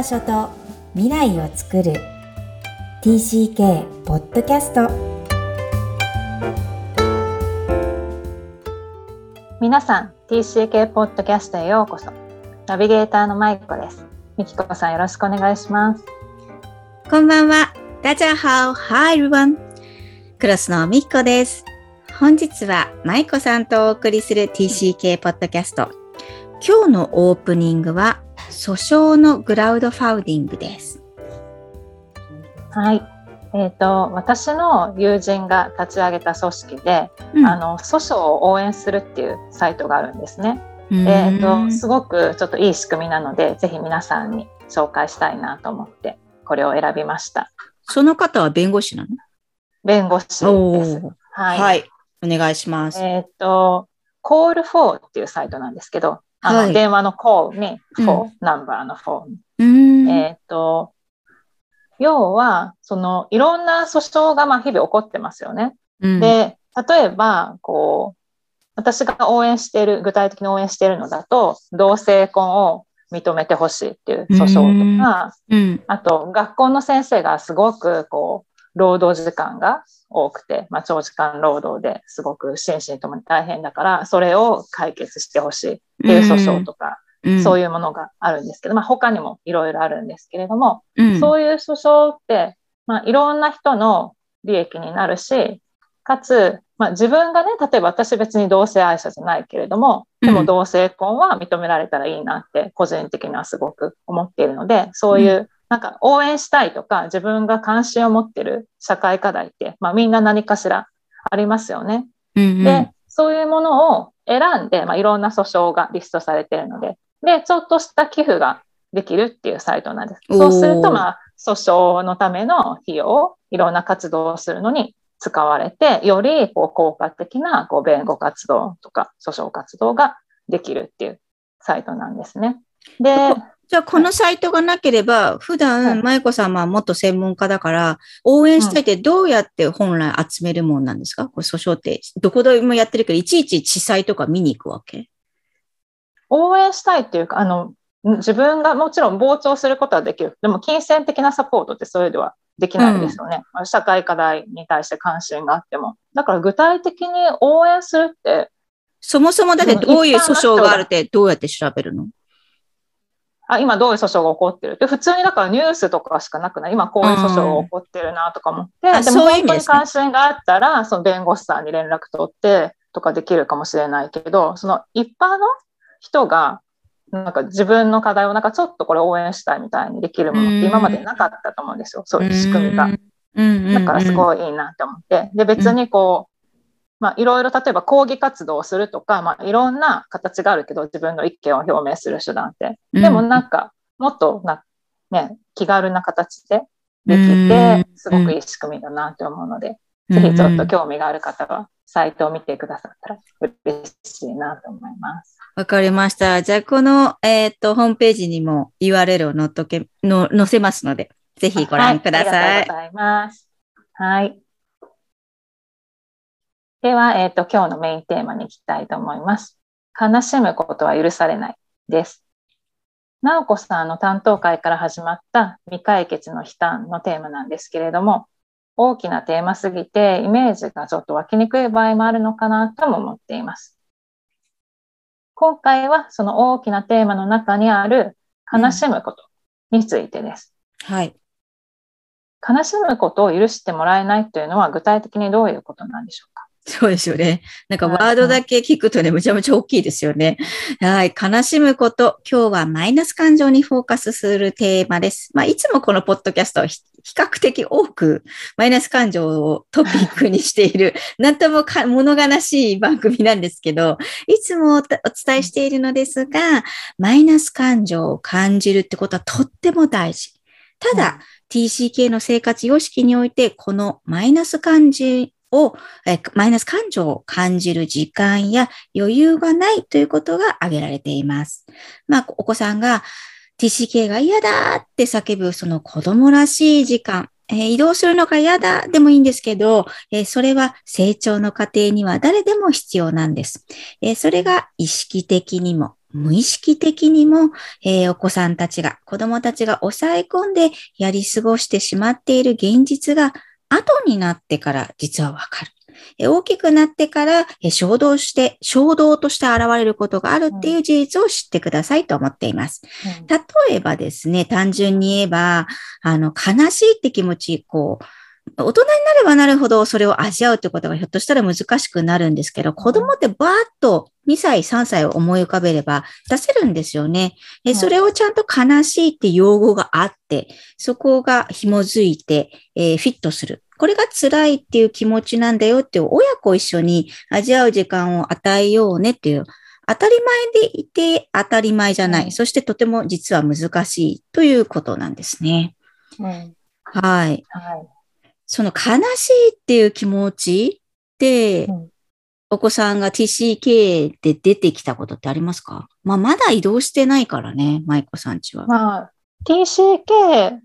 場所と未来をつくる TCK ポッドキャスト。皆さん TCK ポッドキャストへようこそ。ナビゲーターのまいこです。みきこさん、よろしくお願いします。こんばんは。大家好。Hi everyone。 クロスのみきこです。本日はまいこさんとお送りする TCK ポッドキャスト。今日のオープニングは訴訟のクラウドファウディングです。はい、私の友人が立ち上げた組織で、訴訟を応援するっていうサイトがあるんですね。すごくちょっといい仕組みなので、ぜひ皆さんに紹介したいなと思ってこれを選びました。その方は弁護士なの？弁護士です。はい、はい、お願いします。コールフォーっていうサイトなんですけど。はい、電話のコールにフォー、ナンバーのフォー。要はそのいろんな訴訟が日々起こってますよね。で、例えばこう私が応援している、具体的に応援しているのだと、同性婚を認めてほしいっていう訴訟とか、あと学校の先生がすごくこう労働時間が多くて、長時間労働ですごく心身ともに大変だから、それを解決してほしいっていう訴訟とか、そういうものがあるんですけど、他にもいろいろあるんですけれども、そういう訴訟って、いろんな人の利益になるし、かつ、自分がね、例えば私別に同性愛者じゃないけれども、でも同性婚は認められたらいいなって個人的にはすごく思っているので、そういう、応援したいとか自分が関心を持ってる社会課題って、みんな何かしらありますよね。で、そういうものを選んで、いろんな訴訟がリストされているので、ちょっとした寄付ができるっていうサイトなんです。そうすると、訴訟のための費用をいろんな活動をするのに使われて、より効果的な弁護活動とか訴訟活動ができるっていうサイトなんですね。で、じゃあこのサイトがなければ、普段まいこさんは元専門家だから、応援したいってどうやって本来集めるもんなんですか？これ訴訟ってどこでもやってるけど、いちいち地裁とか見に行くわけ？応援したいっていうか、自分がもちろん傍聴することはできる。でも金銭的なサポートってそれではできないですよね。社会課題に対して関心があっても。だから具体的に応援するって。そもそもだってどういう訴訟があるってどうやって調べるの？今どういう訴訟が起こってるって、普通にだからニュースとかしかなくない。今こういう訴訟が起こってるなとか思って、でも本当に関心があったら、その弁護士さんに連絡取ってとかできるかもしれないけど、その一般の人が、自分の課題をちょっとこれ応援したいみたいにできるものって今までなかったと思うんですよ。そういう仕組みが。だからすごいいいなと思って。で、別にいろいろ例えば抗議活動をするとか、いろんな形があるけど、自分の意見を表明する手段って。でももっと気軽な形でできて、すごくいい仕組みだなと思うので、ぜひちょっと興味がある方は、サイトを見てくださったら嬉しいなと思います。わかりました。じゃあ、この、ホームページにも URL を載せますので、ぜひご覧ください。はい、ありがとうございます。はい。では、今日のメインテーマに行きたいと思います。悲しむことは許されないです。直子さんの担当会から始まった未解決の悲嘆のテーマなんですけれども、大きなテーマすぎてイメージがちょっと湧きにくい場合もあるのかなとも思っています。今回はその大きなテーマの中にある悲しむことについてです。はい。悲しむことを許してもらえないというのは具体的にどういうことなんでしょうか？そうですよね。ワードだけ聞くとね、むちゃむちゃ大きいですよね。はい。悲しむこと。今日はマイナス感情にフォーカスするテーマです。いつもこのポッドキャストは比較的多くマイナス感情をトピックにしている、なんとも物悲しい番組なんですけど、いつもお伝えしているのですが、マイナス感情を感じるってことはとっても大事。ただ、TCK の生活様式において、このマイナス感情を感じる時間や余裕がないということが挙げられています。お子さんが TCK が嫌だって叫ぶ、その子供らしい時間、移動するのが嫌だでもいいんですけど、それは成長の過程には誰でも必要なんです。それが意識的にも無意識的にも、お子さんたちが、子どもたちが抑え込んでやり過ごしてしまっている現実が後になってから実はわかる。大きくなってから衝動として現れることがあるっていう事実を知ってくださいと思っています。例えばですね、単純に言えば、悲しいって気持ち、大人になればなるほどそれを味わうということがひょっとしたら難しくなるんですけど、子供ってバーッと2歳、3歳を思い浮かべれば出せるんですよね。それをちゃんと悲しいって用語があって、そこが紐づいて、フィットする。これが辛いっていう気持ちなんだよっていう親子一緒に味わう時間を与えようねっていう、当たり前でいて当たり前じゃない。そしてとても実は難しいということなんですね。はい。はい。その悲しいっていう気持ちって、お子さんが TCK で出てきたことってありますか？まだ移動してないからね、舞子さんちは。TCK、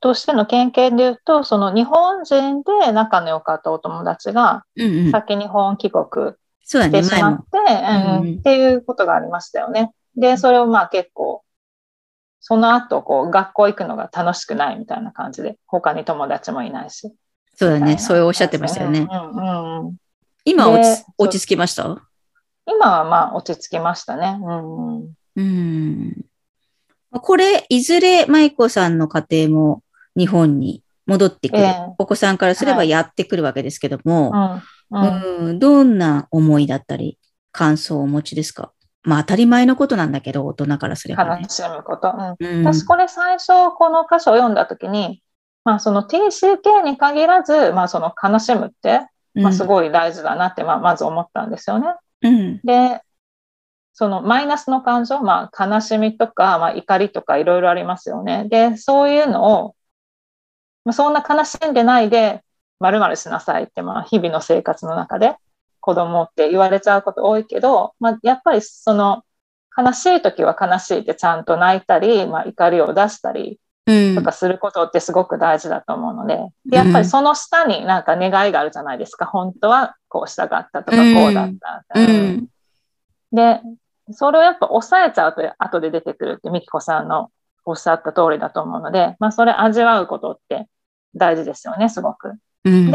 としての研究で言うと、その日本人で仲の良かったお友達が、先日本帰国してしまって、っていうことがありましたよね。で、それを結構、その後、学校行くのが楽しくないみたいな感じで、他に友達もいないし。そうだね。そうおっしゃってましたよね。今落ち着きました？今は落ち着きましたね。これ、いずれ舞子さんの家庭も日本に戻ってくる。お子さんからすればやってくるわけですけども、どんな思いだったり、感想をお持ちですか？当たり前のことなんだけど、大人からすればね。悲しむこと。私、これ最初、この箇所を読んだときに、その TCK に限らず、その悲しむって、すごい大事だなって、まず思ったんですよね。で、そのマイナスの感情、悲しみとか、怒りとかいろいろありますよね。で、そういうのを、そんな悲しんでないで、〇〇しなさいって、日々の生活の中で、子供って言われちゃうこと多いけど、やっぱりその悲しい時は悲しいってちゃんと泣いたり、怒りを出したりとかすることってすごく大事だと思うので、でやっぱりその下になんか願いがあるじゃないですか。本当はこうしたかったとかこうだった。で、それをやっぱ抑えちゃうと後で出てくるって美希子さんのおっしゃった通りだと思うので、それ味わうことって大事ですよね、すごく。で、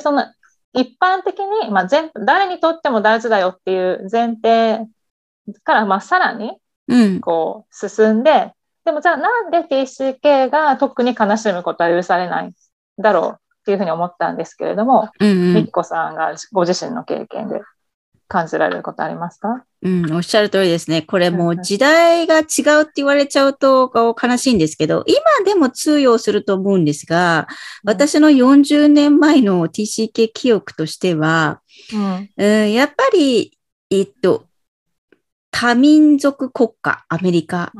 その一般的に、誰にとっても大事だよっていう前提から、さらに、進んで、でもじゃあなんで TCK が特に悲しむことは許されないんだろうっていうふうに思ったんですけれども、みきこさんがご自身の経験で感じられることありますか？おっしゃる通りですね。これもう時代が違うって言われちゃうと悲しいんですけど、今でも通用すると思うんですが、私の40年前の TCK 記憶としては、やっぱり、多民族国家、アメリカ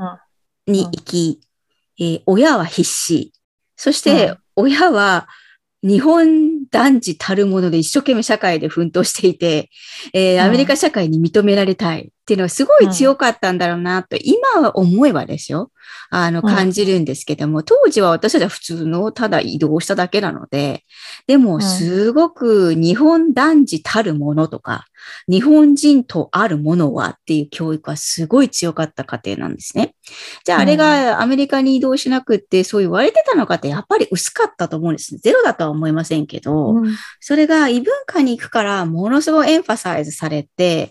に行き、親は必死。そして、親は、日本男児たるもので一生懸命社会で奮闘していて、アメリカ社会に認められたいっていうのはすごい強かったんだろうなと、今は思えばですよ、感じるんですけども、当時は私たちは普通のただ移動しただけなので、でもすごく日本男児たるものとか、日本人とあるものはっていう教育はすごい強かった家庭なんですね。じゃああれがアメリカに移動しなくってそう言われてたのかってやっぱり薄かったと思うんです。ゼロだとは思いませんけど、それが異文化に行くからものすごいエンファサイズされて、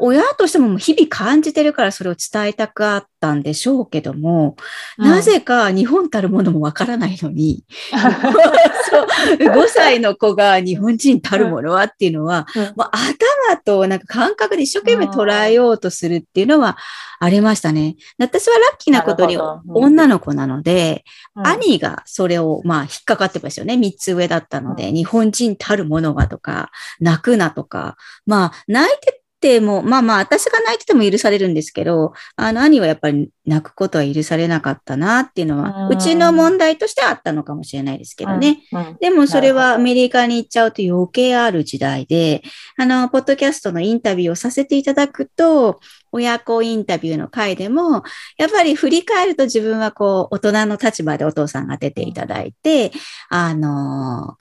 親としても日々感じてるからそれを伝えたかったんでしょうけども、なぜか日本たるものもわからないのに、5歳の子が日本人たるものはっていうのは、頭となんか感覚で一生懸命捉えようとするっていうのはありましたね。私はラッキーなことに女の子なので、兄がそれを引っかかってましたよね。3つ上だったので、日本人たるものはとか、泣くなとか、泣いてでも私が泣いてても許されるんですけど、兄はやっぱり泣くことは許されなかったなっていうのは、うちの問題としてあったのかもしれないですけどね。でもそれはアメリカに行っちゃうと余計ある時代で、ポッドキャストのインタビューをさせていただくと、親子インタビューの回でも、やっぱり振り返ると自分はこう、大人の立場でお父さんが出ていただいて、頑張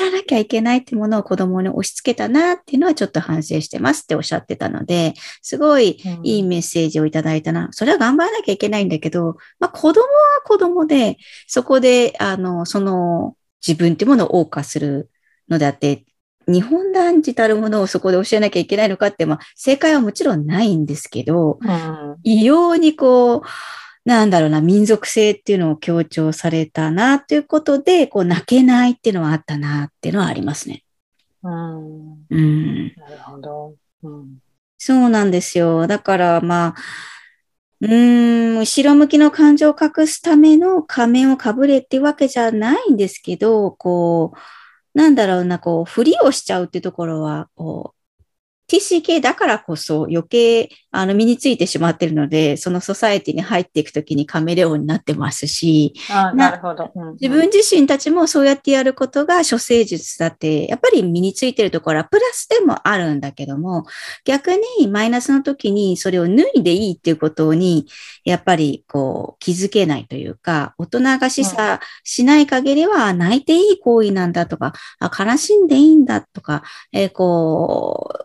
らなきゃいけないってものを子供に押し付けたなっていうのはちょっと反省してますっておっしゃってたので、すごいいいメッセージをいただいたな。それは頑張らなきゃいけないんだけど、まあ子供は子供で、そこで、その自分っていうものを謳歌するのであって、日本男児たるものをそこで教えなきゃいけないのかって、まあ、正解はもちろんないんですけど、うん、異様にこう、なんだろうな、民族性っていうのを強調されたな、ということで、こう、泣けないっていうのはあったな、っていうのはありますね。なるほど。そうなんですよ。だから、まあ、後ろ向きの感情を隠すための仮面をかぶれっていうわけじゃないんですけど、こう、なんだろうな、こう、ふりをしちゃうっていうところは、こう、TCK だからこそ余計、身についてしまっているので、そのソサエティに入っていくときにカメレオンになってますし、なるほど、自分自身たちもそうやってやることが処世術だって、やっぱり身についているところはプラスでもあるんだけども、逆にマイナスの時にそれを脱いでいいっていうことに、やっぱりこう気づけないというか、大人が示唆しない限りは泣いていい行為なんだとか、悲しんでいいんだとか、こう、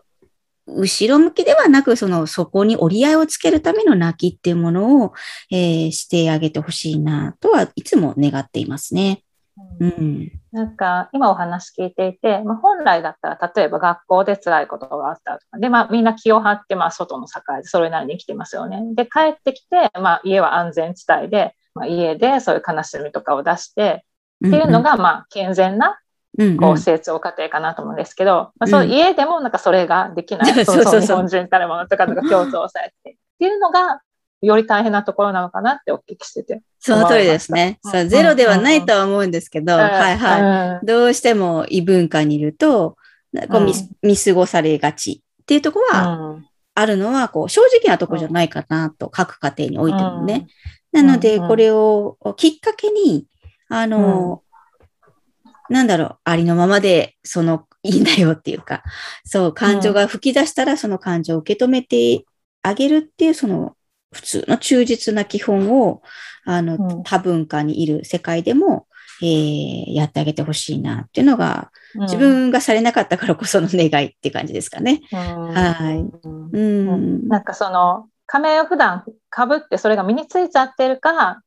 後ろ向きではなく、そこに折り合いをつけるための泣きっていうものを、してあげてほしいなとはいつも願っていますね。なんか、今お話聞いていて、まあ、本来だったら、例えば学校で辛いことがあったとか、で、まあみんな気を張って、まあ外の境でそれなりに生きてますよね。で、帰ってきて、まあ家は安全地帯で、まあ、家でそういう悲しみとかを出して、っていうのが、まあ健全な、こう成長過程かなと思うんですけど、まあ、そう家でもなんかそれができない、日本人たるものとかとか強調されてっていうのがより大変なところなのかなってお聞きしてて。その通りですね。ゼロではないとは思うんですけど、どうしても異文化にいるとこう見過ごされがちっていうところはあるのはこう正直なところじゃないかなと、各家庭においてもね。なのでこれをきっかけになんだろう、ありのままで、いいんだよっていうか、そう、感情が吹き出したら、その感情を受け止めてあげるっていう、普通の忠実な基本を、多文化にいる世界でも、やってあげてほしいなっていうのが、自分がされなかったからこその願いって感じですかね。なんか仮面を普段かぶって、それが身についちゃってるから、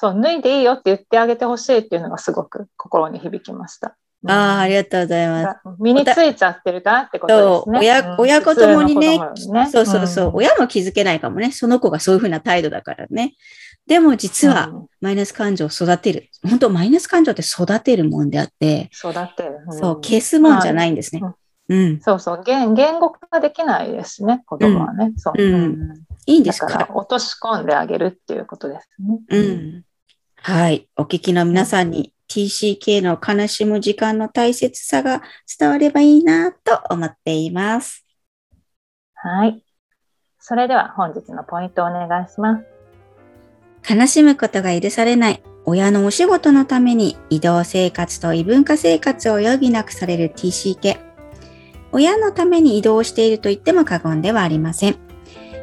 そう、脱いでいいよって言ってあげてほしいっていうのがすごく心に響きました。ありがとうございます。身についちゃってるからってことですね。親子ともにね、そうそうそう、親も気づけないかもね、その子がそういうふうな態度だからね。でも実はマイナス感情を育てる。本当マイナス感情って育てるもんであって、そう、消すもんじゃないんですね。そうそう、言語化できないですね、子供はね。いいんですか？だから落とし込んであげるっていうことですね。はい。お聞きの皆さんに TCK の悲しむ時間の大切さが伝わればいいなと思っています。はい。それでは本日のポイントをお願いします。悲しむことが許されない親のお仕事のために移動生活と異文化生活を余儀なくされる TCK。親のために移動していると言っても過言ではありません。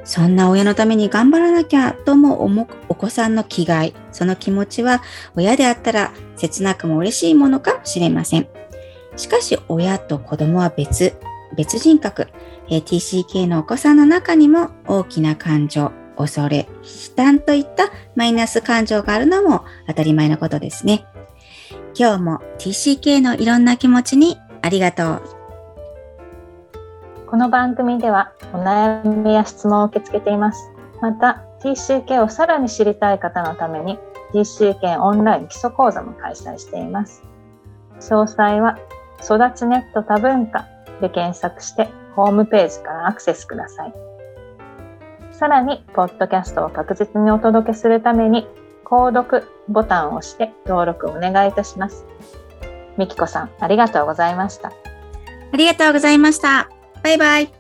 そんな親のために頑張らなきゃとも思うお子さんの気概、その気持ちは親であったら切なくも嬉しいものかもしれません。しかし親と子供は別人格、TCK のお子さんの中にも大きな感情、恐れ、悲嘆といったマイナス感情があるのも当たり前のことですね。今日も TCK のいろんな気持ちにありがとう。この番組ではお悩みや質問を受け付けています。また TCK をさらに知りたい方のために TCK オンライン基礎講座も開催しています。詳細は育ちネット多文化で検索してホームページからアクセスください。さらにポッドキャストを確実にお届けするために購読ボタンを押して登録をお願いいたします。みきこさん、ありがとうございました。ありがとうございました。バイバイ。